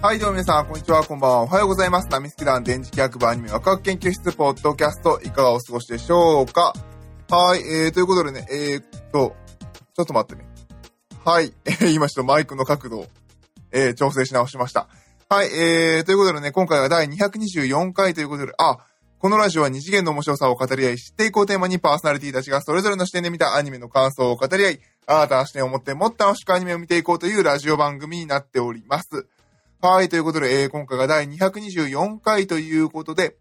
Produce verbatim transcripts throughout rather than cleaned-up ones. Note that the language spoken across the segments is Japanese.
はい、どうも皆さん、こんにちは、こんばんは、おはようございます。ナミスキ団電磁気役部アニメワクワク研究室ポッドキャスト、いかがお過ごしでしょうか。はい、えー、ということでね、えーっと、ちょっと待ってね。はい、えー、今ちょっとマイクの角度を、えー、調整し直しました。はい、えー、ということでね、今回はだいにひゃくにじゅうよんかいということで、あ、このラジオは二次元の面白さを語り合い、知っていこうテーマにパーソナリティたちがそれぞれの視点で見たアニメの感想を語り合い、新たな視点を持ってもっと楽しくアニメを見ていこうというラジオ番組になっております。はい、ということで、えー、今回がだいにひゃくにじゅうよんかいということで、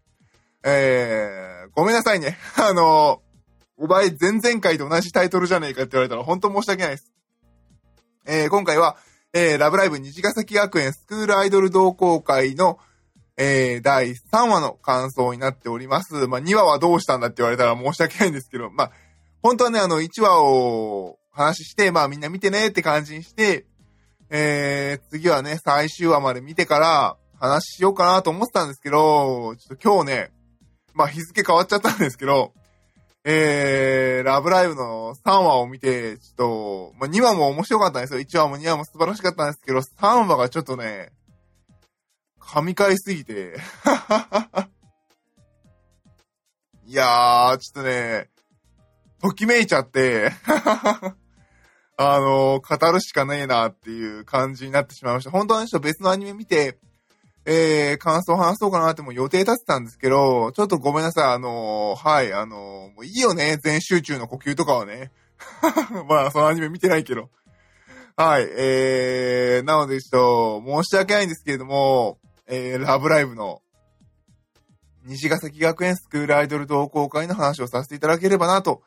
えー、ごめんなさいね。あのー、お前前々回と同じタイトルじゃねえかって言われたら本当申し訳ないです。えー、今回は、えー、ラブライブ虹ヶ崎学園スクールアイドル同好会のえー、だいさんわの感想になっております。まあ、にわはどうしたんだって言われたら申し訳ないんですけど、まあ、本当はね、あの、いちわを話して、まあ、みんな見てねって感じにして、えー、次はね、最終話まで見てから話しようかなと思ってたんですけど、ちょっと今日ね、まあ、日付変わっちゃったんですけど、えー、ラブライブのさんわを見て、ちょっと、まあ、にわも面白かったんですよ。いちわもにわも素晴らしかったんですけど、さんわがちょっとね、神回すぎていやー、ちょっとね、ときめいちゃってあのー、語るしかねえなっていう感じになってしまいました。本当はね、ちょっと別のアニメ見て、えー、感想を話そうかなっても予定立てたんですけど、ちょっとごめんなさい、あのー、はい、あのー、もういいよね、全集中の呼吸とかはねまあ、そのアニメ見てないけど、はい、えー、なのでちょっと申し訳ないんですけれども、えー、ラブライブの虹ヶ崎学園スクールアイドル同好会の話をさせていただければなと、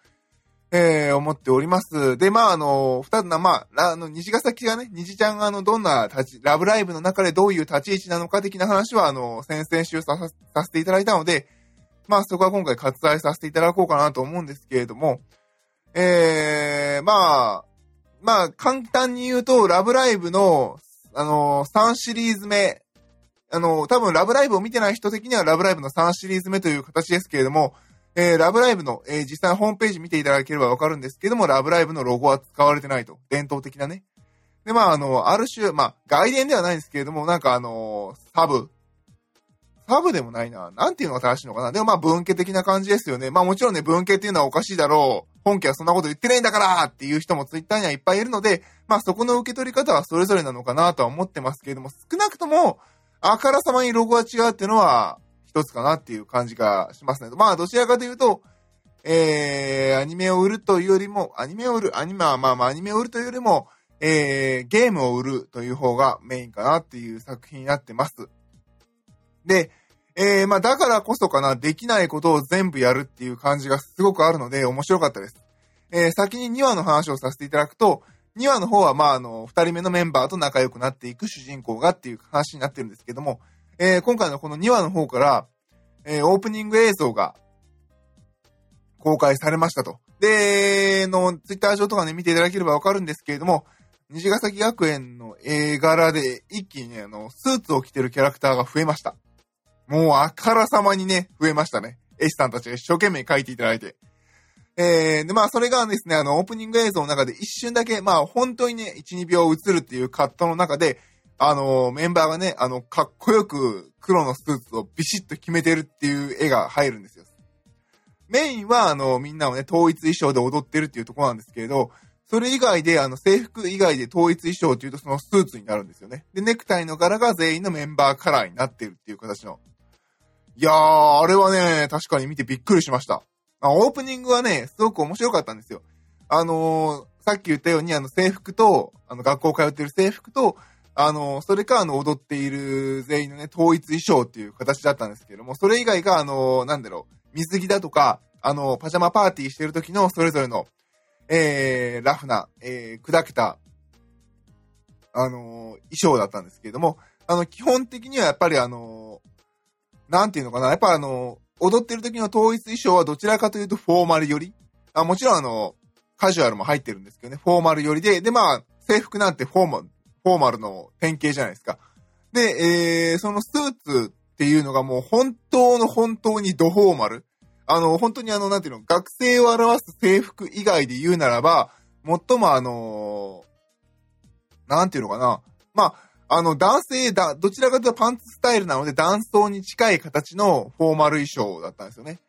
えー、思っております。で、まあ、あの、二つの、まあ、あの、虹ヶ崎がね、虹ちゃんがあの、どんな立ち、ラブライブの中でどういう立ち位置なのか的な話は、あの、先々週さ、させていただいたので、まあ、そこは今回割愛させていただこうかなと思うんですけれども、えー、まあ、まあ、簡単に言うと、ラブライブの、あのー、さんシリーズ目、あのー、多分ラブライブを見てない人的にはラブライブのさんシリーズ目という形ですけれども、えー、ラブライブの、えー、実際ホームページ見ていただければわかるんですけども、ラブライブのロゴは使われてないと。伝統的なね。で、まあ、あのー、ある種、まあ、外伝ではないんですけれども、なんかあのー、サブ。サブでもないな。なんていうのが正しいのかな。でもまあ、文系的な感じですよね。まあ、もちろんね、文系っていうのはおかしいだろう。本家はそんなこと言ってないんだからっていう人もツイッターにはいっぱいいるので、まあそこの受け取り方はそれぞれなのかなとは思ってますけれども、少なくともあからさまにロゴは違うっていうのは一つかなっていう感じがしますね。まあどちらかというと、えー、アニメを売るというよりも、アニメを売る、アニメはまあまあアニメを売るというよりも、えー、ゲームを売るという方がメインかなっていう作品になってます。で、えー、まあだからこそかな、できないことを全部やるっていう感じがすごくあるので面白かったです。えー、先ににわの話をさせていただくと、にわの方はまああのふたりめのメンバーと仲良くなっていく主人公がっていう話になってるんですけども、えー、今回のこのにわの方から、えー、オープニング映像が公開されましたと。で、のツイッター上とかね見ていただければわかるんですけれども、虹ヶ崎学園の絵柄で一気にねあのスーツを着てるキャラクターが増えました。もうあからさまにね、増えましたね。絵師さんたちが一生懸命描いていただいて。えー、で、まあそれがですね、あの、オープニング映像の中で一瞬だけ、まあ本当にね、いち、にびょう映るっていうカットの中で、あの、メンバーがね、あの、かっこよく黒のスーツをビシッと決めてるっていう絵が入るんですよ。メインは、あの、みんなをね、統一衣装で踊ってるっていうところなんですけれど、それ以外で、あの、制服以外で統一衣装っていうとそのスーツになるんですよね。で、ネクタイの柄が全員のメンバーカラーになってるっていう形の、いやー、あれはね、確かに見てびっくりしました。オープニングはね、すごく面白かったんですよ。あのー、さっき言ったように、あの、制服と、あの、学校通ってる制服と、あのー、それか、あの、踊っている全員のね、統一衣装っていう形だったんですけれども、それ以外が、あのー、なんだろう、水着だとか、あのー、パジャマパーティーしてる時の、それぞれの、えー、ラフな、えー、砕けた、あのー、衣装だったんですけれども、あの、基本的にはやっぱりあのー、なんていうのかな、やっぱあの、踊ってる時の統一衣装はどちらかというとフォーマル寄り。あ、もちろんあの、カジュアルも入ってるんですけどね、フォーマル寄りで、でまあ、制服なんてフォーマル、フォーマルの典型じゃないですか。で、えー、そのスーツっていうのがもう本当の本当にドフォーマル。あの、本当にあの、なんていうの、学生を表す制服以外で言うならば、最もあの、なんていうのかな、まあ、あの男性だ、どちらかというとパンツスタイルなので男装に近い形のフォーマル衣装だったんですよね。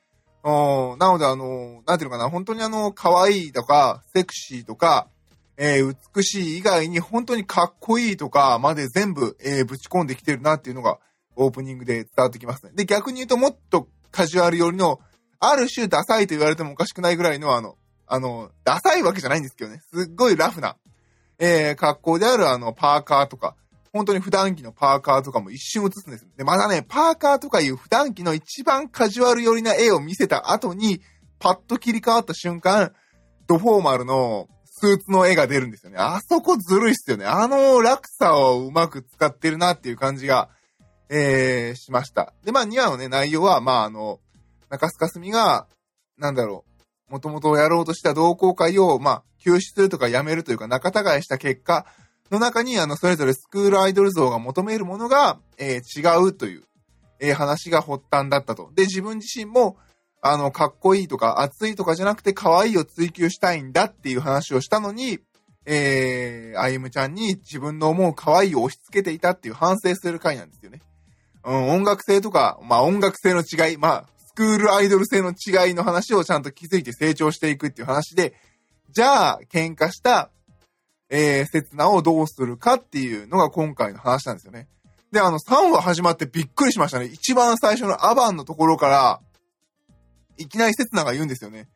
おなのであのなんていうのかな、本当にあの可愛いとかセクシーとか、えー、美しい以外に本当にかっこいいとかまで全部、えー、ぶち込んできてるなっていうのがオープニングで伝わってきますね。で逆に言うともっとカジュアル寄りのある種ダサいと言われてもおかしくないぐらいのあのあのダサいわけじゃないんですけどね、すっごいラフな、えー、格好であるあのパーカーとか。本当に普段着のパーカーとかも一瞬映すんですよ。で、まだね、パーカーとかいう普段着の一番カジュアル寄りな絵を見せた後に、パッと切り替わった瞬間、ドフォーマルのスーツの絵が出るんですよね。あそこずるいっすよね。あの落差をうまく使ってるなっていう感じが、えー、しました。で、まあにわのね、内容は、まああの、中須かすみが、なんだろう、もともとやろうとした同好会を、まあ、休止するとかやめるというか仲違いした結果、の中にあのそれぞれスクールアイドル像が求めるものが、えー、違うという、えー、話が発端だったと。で自分自身もあのかっこいいとか熱いとかじゃなくて可愛いを追求したいんだっていう話をしたのに、えー、あゆむちゃんに自分の思う可愛いを押し付けていたっていう反省する回なんですよね。うん、音楽性とか、まあ、音楽性の違い、まあ、スクールアイドル性の違いの話をちゃんと気づいて成長していくっていう話で、じゃあ喧嘩したえー、刹那をどうするかっていうのが今回の話なんですよね。で、あの、さんわ始まってびっくりしましたね。一番最初のアバンのところから、いきなり刹那が言うんですよね。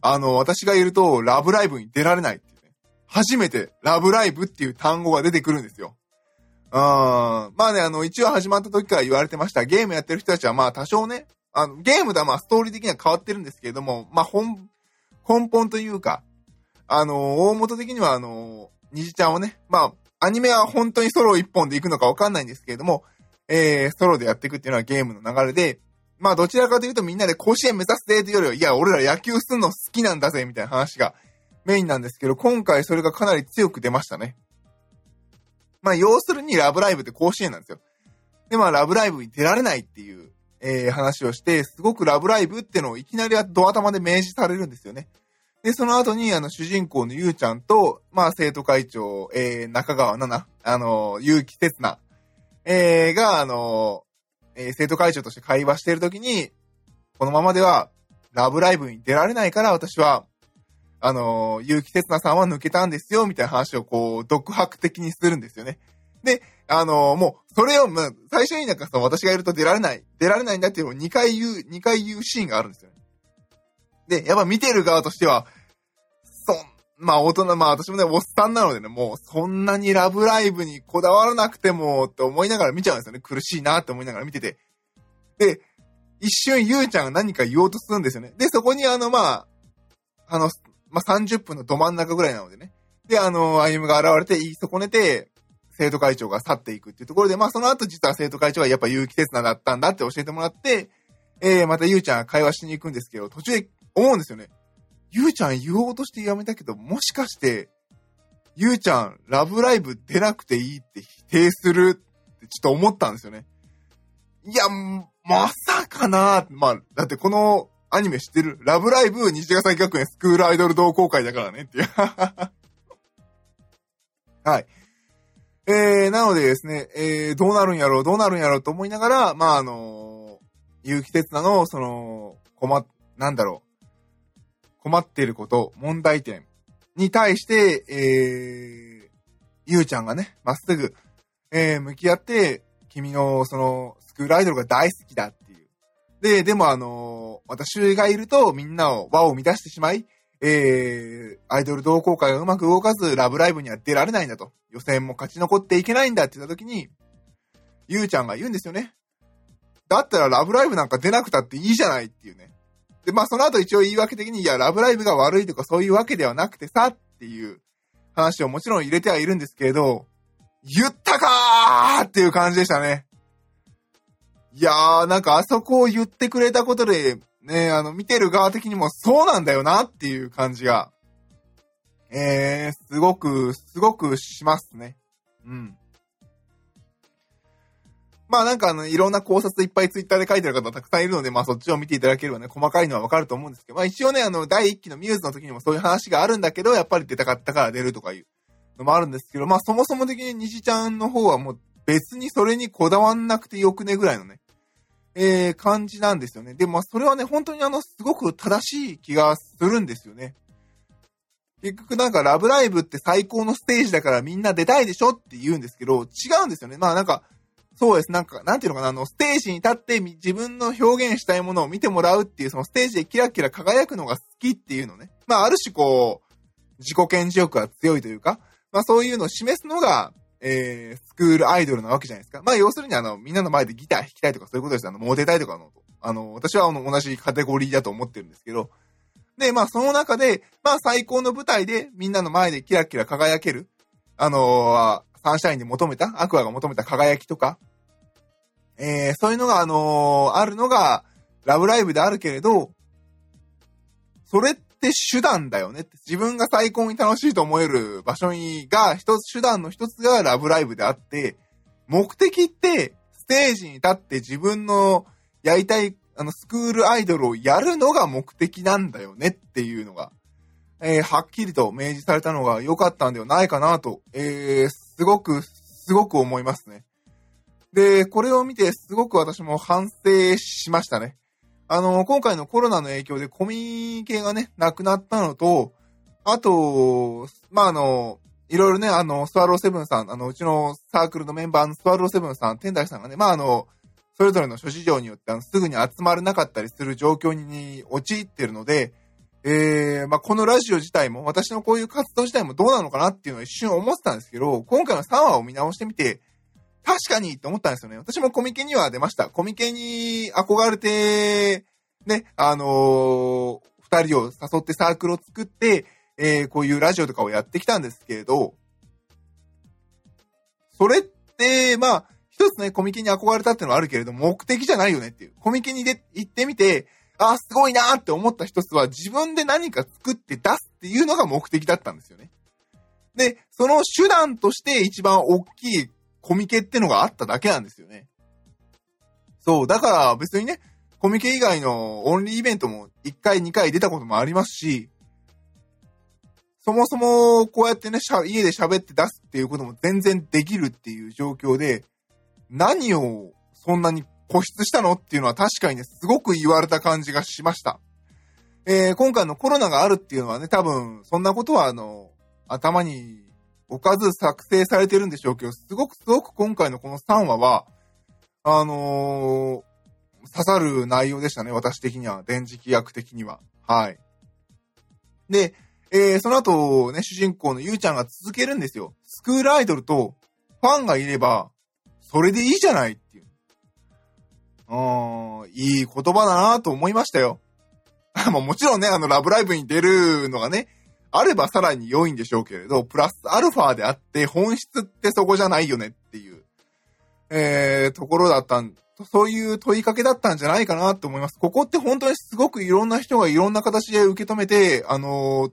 あの、私がいると、ラブライブに出られないっていうね。初めて、ラブライブっていう単語が出てくるんですよ。うーん。まあね、あの、一応始まった時から言われてました。ゲームやってる人たちは、まあ多少ね、あの、ゲームではまあストーリー的には変わってるんですけれども、まあ本、根本というか、あの、大元的にはあの、にじちゃんをね、まあ、アニメは本当にソロ一本で行くのか分かんないんですけれども、えー、ソロでやっていくっていうのはゲームの流れで、まあ、どちらかというとみんなで甲子園目指すぜというよりは、いや、俺ら野球すんの好きなんだぜ、みたいな話がメインなんですけど、今回それがかなり強く出ましたね。まあ、要するにラブライブって甲子園なんですよ。で、まあ、ラブライブに出られないっていう、えー、話をして、すごくラブライブってのをいきなりド頭で明示されるんですよね。で、その後に、あの、主人公のゆうちゃんと、まあ、生徒会長、えー、中川奈々、あの、ゆうきせつな、えー、が、あの、えー、生徒会長として会話しているときに、このままでは、ラブライブに出られないから、私は、あの、ゆうきせつなさんは抜けたんですよ、みたいな話を、こう、独白的にするんですよね。で、あの、もう、それを、最初になんかさ、私がいると出られない、出られないんだっていうのをにかい言う、にかい言うシーンがあるんですよね。で、やっぱ見てる側としては、そん、まあ大人、まあ私もね、おっさんなのでね、もうそんなにラブライブにこだわらなくてもって思いながら見ちゃうんですよね。苦しいなって思いながら見てて。で、一瞬ゆうちゃんが何か言おうとするんですよね。で、そこにあのまあ、あの、まあさんじゅっぷんのど真ん中ぐらいなのでね。で、あの、歩が現れて言い損ねて、生徒会長が去っていくっていうところで、まあその後実は生徒会長はやっぱ結城刹那だったんだって教えてもらって、えー、またゆうちゃんが会話しに行くんですけど、途中で思うんですよね。ゆうちゃん言おうとしてやめたけど、もしかしてゆうちゃんラブライブ出なくていいって否定するってちょっと思ったんですよね。いやまさかなー。まあだってこのアニメ知ってる、ラブライブ虹ヶ崎学園スクールアイドル同好会だからねっていうはい、えー、なのでですね、えー、どうなるんやろうどうなるんやろうと思いながら、まああの結城刹那のその困なんだろう困っていること、問題点に対して、えー、ゆうちゃんがね、まっすぐ、えー、向き合って、君の、その、スクールアイドルが大好きだっていう。で、でもあのー、私がいるとみんなを、輪を乱してしまい、えー、アイドル同好会がうまく動かず、ラブライブには出られないんだと。予選も勝ち残っていけないんだって言った時に、ゆうちゃんが言うんですよね。だったらラブライブなんか出なくたっていいじゃないっていうね。で、まあその後一応言い訳的に、いや、ラブライブが悪いとかそういうわけではなくてさっていう話をもちろん入れてはいるんですけれど、言ったかーっていう感じでしたね。いやー、なんかあそこを言ってくれたことで、ね、あの、見てる側的にもそうなんだよなっていう感じが、えー、すごく、すごくしますね。うん。まあなんかあの、いろんな考察いっぱいツイッターで書いてる方たくさんいるので、まあそっちを見ていただければね、細かいのはわかると思うんですけど、まあ一応ね、あの、だいいっきのミューズの時にもそういう話があるんだけど、やっぱり出たかったから出るとかいうのもあるんですけど、まあそもそも的に虹ちゃんの方はもう別にそれにこだわんなくてよくねぐらいのね、えー、感じなんですよね。で、まあ、それはね、本当にあの、すごく正しい気がするんですよね。結局なんか、ラブライブって最高のステージだからみんな出たいでしょって言うんですけど、違うんですよね。まあ、なんか、そうです。なんか、なんていうのかな、あの、ステージに立って自分の表現したいものを見てもらうっていう、そのステージでキラキラ輝くのが好きっていうのね。まあ、ある種こう、自己顕示欲が強いというか、まあ、そういうのを示すのが、えー、スクールアイドルなわけじゃないですか。まあ、要するにあの、みんなの前でギター弾きたいとかそういうことです。あの、モテたいとかの、あの、私はあの、同じカテゴリーだと思ってるんですけど、で、まあ、その中で、まあ、最高の舞台でみんなの前でキラキラ輝ける、あのー、サンシャインで求めた、アクアが求めた輝きとか、えー、そういうのが、あのー、あるのが、ラブライブであるけれど、それって手段だよねって、自分が最高に楽しいと思える場所にが、一つ、手段の一つがラブライブであって、目的って、ステージに立って自分のやりたい、あの、スクールアイドルをやるのが目的なんだよねっていうのが、えー、はっきりと明示されたのが良かったんではないかなと、えー、すごく、すごく思いますね。で、これを見てすごく私も反省しましたね。あの、今回のコロナの影響でコミケがね、なくなったのと、あと、まあ、あの、いろいろね、あの、スワローセブンさん、あの、うちのサークルのメンバーのスワローセブンさん、天台さんがね、まあ、あの、それぞれの諸事情によってあのすぐに集まれなかったりする状況に陥っているので、えー、まあ、このラジオ自体も、私のこういう活動自体もどうなのかなっていうのを一瞬思ってたんですけど、今回のさんわを見直してみて、確かにと思ったんですよね。私もコミケには出ました。コミケに憧れて、ね、あのー、二人を誘ってサークルを作って、えー、こういうラジオとかをやってきたんですけれど、それって、まあ、一つね、コミケに憧れたっていうのはあるけれど、目的じゃないよねっていう。コミケにで行ってみて、ああ、すごいなーって思った一つは、自分で何か作って出すっていうのが目的だったんですよね。で、その手段として一番大きいコミケってのがあっただけなんですよね。そう、だから別にね、コミケ以外のオンリーイベントもいっかいにかい出たこともありますし、そもそもこうやってね、家で喋って出すっていうことも全然できるっていう状況で、何をそんなに固執したのっていうのは確かにね、すごく言われた感じがしました。えー、今回のコロナがあるっていうのはね、多分そんなことはあの頭におかず作成されてるんでしょうけど、すごくすごく今回のこのさんわはあのー、刺さる内容でしたね。私的には、電磁気役的には、はい。で、えー、その後ね、主人公のゆうちゃんが続けるんですよ。スクールアイドルとファンがいればそれでいいじゃないっていう。うーん、いい言葉だなと思いましたよ。まあもちろんね、あの、ラブライブに出るのがね、あればさらに良いんでしょうけれど、プラスアルファであって、本質ってそこじゃないよねっていう、えー、ところだったん、そういう問いかけだったんじゃないかなと思います。ここって本当にすごくいろんな人がいろんな形で受け止めて、あのー、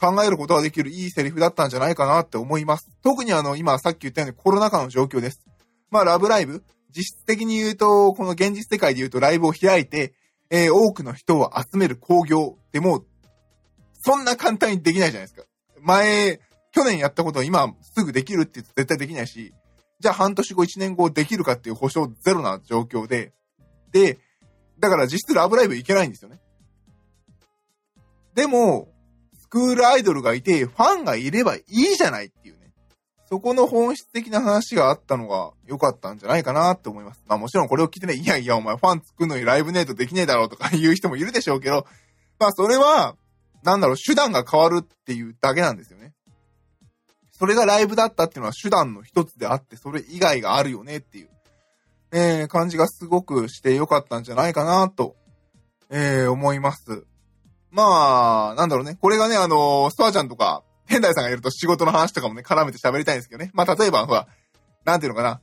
考えることができるいいセリフだったんじゃないかなって思います。特にあの、今さっき言ったようにコロナ禍の状況です。まあ、ラブライブ、実質的に言うと、この現実世界で言うとライブを開いて、えー、多くの人を集める興行でも、そんな簡単にできないじゃないですか。前、去年やったことを今すぐできるって言うと絶対できないし、じゃあ半年後、一年後できるかっていう保証ゼロな状況で、で、だから実質ラブライブいけないんですよね。でも、スクールアイドルがいて、ファンがいればいいじゃないっていう。そこの本質的な話があったのが良かったんじゃないかなって思います。まあもちろんこれを聞いてね、いやいやお前ファン作るのにライブネートできねえだろうとか言う人もいるでしょうけど、まあそれは、なんだろう、手段が変わるっていうだけなんですよね。それがライブだったっていうのは手段の一つであって、それ以外があるよねっていう、えー、感じがすごくして良かったんじゃないかなと、えー、思います。まあ、なんだろうね、これがね、あのー、スワちゃんとか、天台さんがやると仕事の話とかもね、絡めて喋りたいんですけどね。まあ、例えば、ほら、なんていうのかな。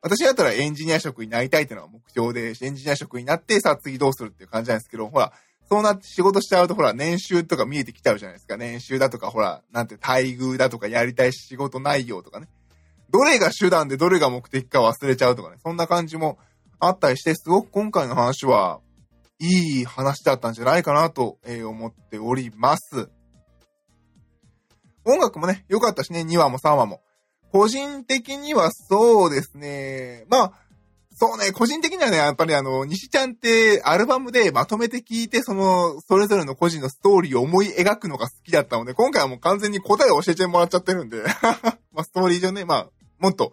私だったらエンジニア職になりたいっていうのが目標で、エンジニア職になって、さあ次どうするっていう感じなんですけど、ほら、そうなって仕事しちゃうと、ほら、年収とか見えてきちゃうじゃないですか。年収だとか、ほら、なんて、待遇だとか、やりたい仕事内容とかね。どれが手段でどれが目的か忘れちゃうとかね。そんな感じもあったりして、すごく今回の話は、いい話だったんじゃないかなと思っております。音楽もね、良かったしね、にわもさんわも。個人的にはそうですね。まあ、そうね、個人的にはね、やっぱりあの、西ちゃんってアルバムでまとめて聞いて、その、それぞれの個人のストーリーを思い描くのが好きだったので、今回はもう完全に答えを教えてもらっちゃってるんで、まあ、ストーリー上ね、まあ、もっと、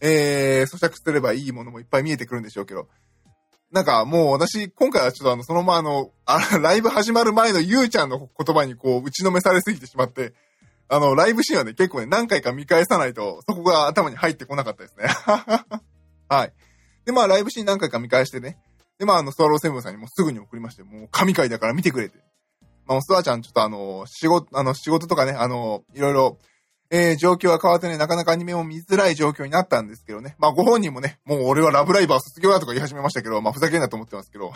えー、咀嚼すればいいものもいっぱい見えてくるんでしょうけど、なんかもう私、今回はちょっとあの、そのままあの、あライブ始まる前のゆうちゃんの言葉にこう、打ちのめされすぎてしまって、あの、ライブシーンはね、結構ね、何回か見返さないと、そこが頭に入ってこなかったですね。はい。で、まあ、ライブシーン何回か見返してね。で、まあ、あの、スワローセブンさんにもうすぐに送りまして、もう、神回だから見てくれって。まあ、スワちゃん、ちょっとあの、仕事、あの、仕事とかね、あの、いろいろ、えー、状況は変わってね、なかなかアニメも見づらい状況になったんですけどね。まあ、ご本人もね、もう俺はラブライバー卒業だとか言い始めましたけど、まあ、ふざけんなと思ってますけど。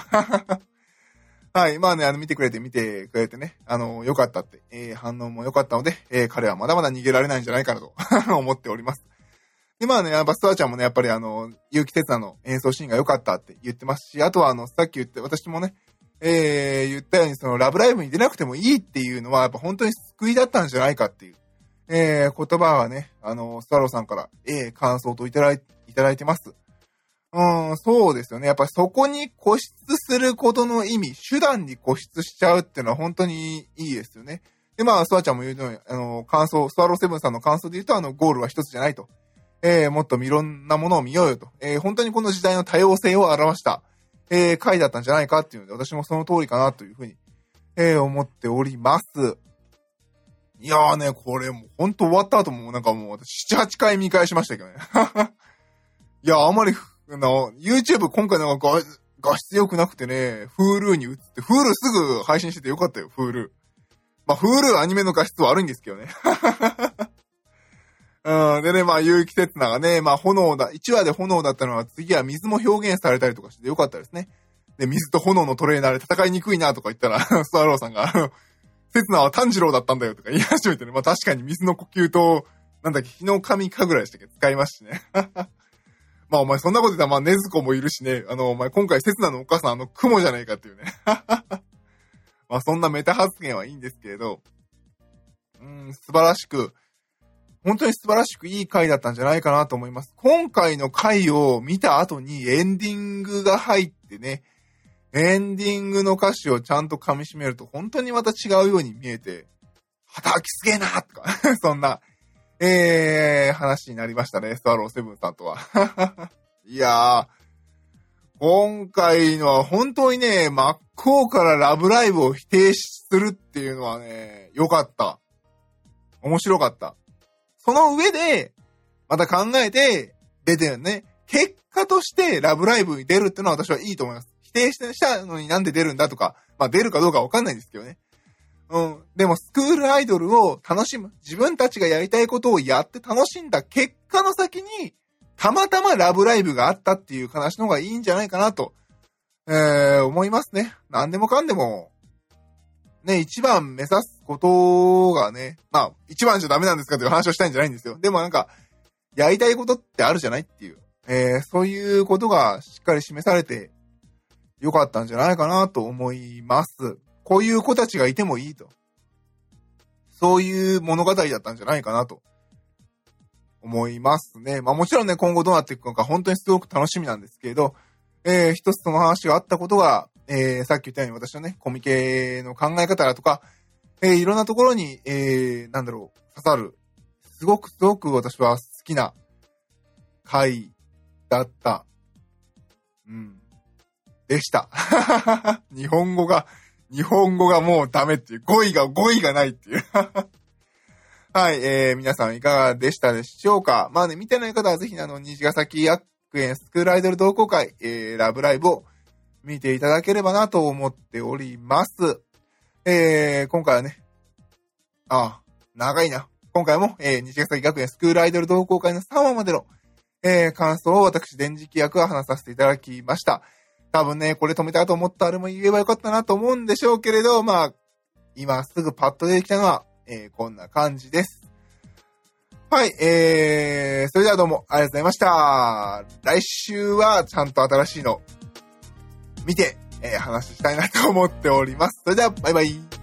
はい。まあね、あの、見てくれて、見てくれてね、あの、良かったって、えー、反応も良かったので、えー、彼はまだまだ逃げられないんじゃないかなと、思っております。で、まあね、やっぱスワちゃんもね、やっぱりあの、結城哲也の演奏シーンが良かったって言ってますし、あとはあの、さっき言って、私もね、えー、言ったように、その、ラブライブに出なくてもいいっていうのは、やっぱ本当に救いだったんじゃないかっていう、えー、言葉はね、あの、スワローさんから、えー、感想といただい、いただいてます。うん、そうですよね。やっぱりそこに固執することの意味、手段に固執しちゃうっていうのは本当にいいですよね。で、まあ、スワちゃんも言うように、あの、感想、スワローセブンさんの感想で言うと、あの、ゴールは一つじゃないと。えー、もっといろんなものを見ようよと。えー、本当にこの時代の多様性を表した、えー、回だったんじゃないかっていうので、私もその通りかなというふうに、えー、思っております。いやーね、これもう本当終わった後もなんかもう私なな、はちかい見返しましたけどね。いやー、あんまり、YouTube 今回なんか画質良くなくてね、Hulu に移って、Hulu すぐ配信しててよかったよ、Hulu。まあ、Hulu アニメの画質悪いんですけどね。うん、でね、まあ、結城哲也がね、まあ、炎だ、いちわで炎だったのは次は水も表現されたりとかしてよかったですね。で、水と炎のトレーナーで戦いにくいなとか言ったら、スワローさんが、あの、哲也は炭治郎だったんだよとか言い始めてね、まあ確かに水の呼吸と、なんだっけ、火の神かぐらいでしたっけ、使いますしね。まあお前そんなこと言ったらまあ禰豆子もいるしね、あのお前今回刹那のお母さんあの雲じゃないかっていうね。まあそんなメタ発言はいいんですけれど、うーん、素晴らしく、本当に素晴らしくいい回だったんじゃないかなと思います。今回の回を見た後にエンディングが入ってね、エンディングの歌詞をちゃんと噛み締めると本当にまた違うように見えて、働きすげえなーとか、そんな、えー、話になりましたね、スワローセブンさんとは。いやー、今回のは本当にね、真っ向からラブライブを否定するっていうのはね、良かった。面白かった。その上で、また考えて出てるね。結果としてラブライブに出るっていうのは私はいいと思います。否定したのになんで出るんだとか、まあ出るかどうかわかんないんですけどね。うん、でもスクールアイドルを楽しむ、自分たちがやりたいことをやって楽しんだ結果の先にたまたまラブライブがあったっていう話の方がいいんじゃないかなと、えー、思いますね。何でもかんでもね、一番目指すことがね、まあ一番じゃダメなんですかという話をしたいんじゃないんですよ。でもなんかやりたいことってあるじゃないっていう、えー、そういうことがしっかり示されてよかったんじゃないかなと思います。こういう子たちがいてもいいと。そういう物語だったんじゃないかなと思いますね。まあもちろんね、今後どうなっていくのか本当にすごく楽しみなんですけれど、えー、一つその話があったことが、えー、さっき言ったように私のね、コミケの考え方だとか、えー、いろんなところに、えー、なんだろう、刺さる、すごくすごく私は好きな回だった。うん。でした。日本語が、日本語がもうダメっていう、語彙が語彙がないっていう。はい、えー、皆さんいかがでしたでしょうか。まあね、見てない方はぜひあの、虹ヶ崎学園スクールアイドル同好会、えー、ラブライブを見ていただければなと思っております。えー、今回はね、ああ、長いな。今回も、えー、虹ヶ崎学園スクールアイドル同好会のさんわまでの、えー、感想を私、電磁気役は話させていただきました。多分ね、これ止めたと思ったあれも言えばよかったなと思うんでしょうけれど、まあ、今すぐパッと出てきたのは、えー、こんな感じです。はい、えー、それではどうもありがとうございました。来週はちゃんと新しいの見て、えー、話したいなと思っております。それでは、バイバイ。